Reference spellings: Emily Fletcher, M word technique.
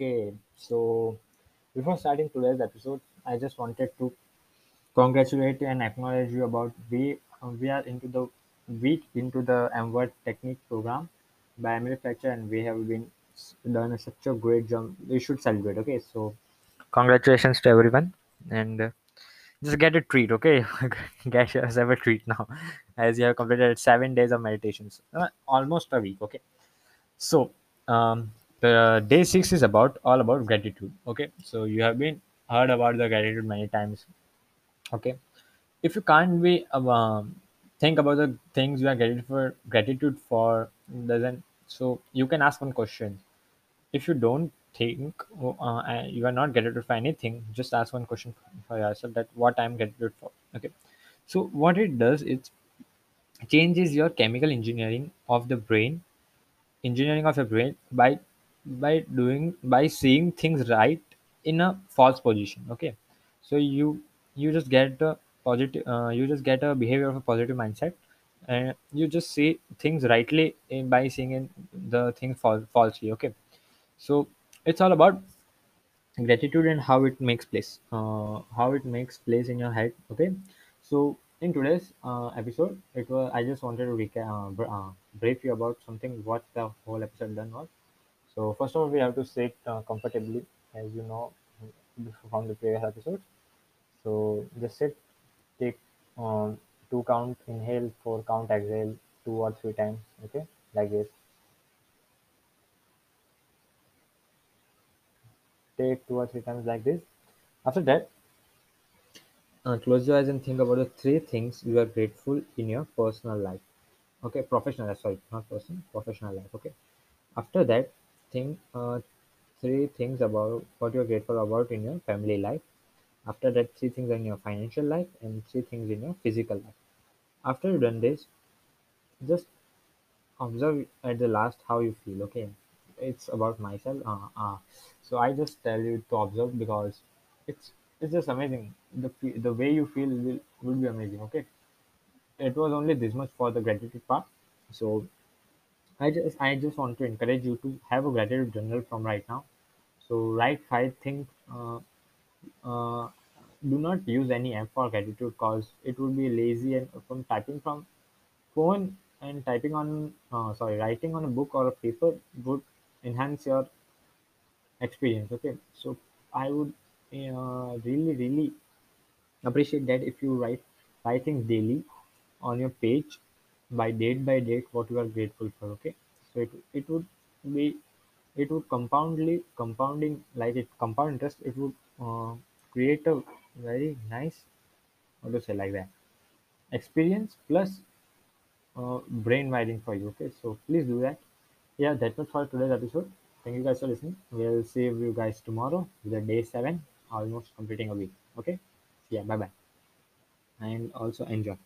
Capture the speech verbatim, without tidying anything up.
Okay, so before starting today's episode, I just wanted to congratulate and acknowledge you about we we are into the week into the M word technique program by Emily Fletcher, and we have been s- done such a great job. We should celebrate. Okay, so congratulations to everyone, and uh, just get a treat. Okay, get yourself a treat now, as you have completed seven days of meditations, uh, almost a week. Okay, so um the day six is about all about gratitude. Okay, so you have been heard about the gratitude many times. Okay, if you can't be um, think about the things you are gratitude for gratitude for doesn't, so you can ask one question. If you don't think uh, and you are not gratitude for anything, just ask one question for yourself, that what I'm gratitude for. Okay, so what it does, it changes your chemical engineering of the brain engineering of your brain by by doing by seeing things right in a false position. Okay, so you you just get the positive uh, you just get a behavior of a positive mindset, and you just see things rightly in, by seeing in the thing fal- falsely. Okay, so it's all about gratitude and how it makes place uh, how it makes place in your head. Okay, so in today's uh, episode, it was I just wanted to recap uh, br- uh, brief you about something what the whole episode done was. So first of all, we have to sit uh, comfortably, as you know from the previous episode. So just sit, take um, two count inhale, four count exhale, two or three times. Okay, like this. Take two or three times like this. After that, uh, close your eyes and think about the three things you are grateful in your personal life. Okay, professional life, sorry, not personal, professional life. Okay, after that, think uh, three things about what you're grateful about in your family life. After that, three things in your financial life, and three things in your physical life. After you've done this, just observe at the last how you feel. Okay, it's about myself. uh, uh. So I just tell you to observe, because it's it's just amazing. The fe- the way you feel will, will be amazing. Okay, it was only this much for the gratitude part. So I just I just want to encourage you to have a gratitude journal from right now. So write five things. Uh, uh, Do not use any app for gratitude, cause it would be lazy, and from typing from phone and typing on uh, sorry writing on a book or a paper would enhance your experience. Okay, so I would uh, really really appreciate that if you write five things daily on your page, by date by date, what you are grateful for. Okay, so it, it would be it would compoundly compounding like it compound interest. It would uh, create a very nice, how to say, like that experience plus uh, brain wiring for you. Okay, so please do that. Yeah, that was for today's episode. Thank you guys for listening. We'll see you guys tomorrow with the day seven, almost completing a week. Okay, yeah, bye bye, and also enjoy.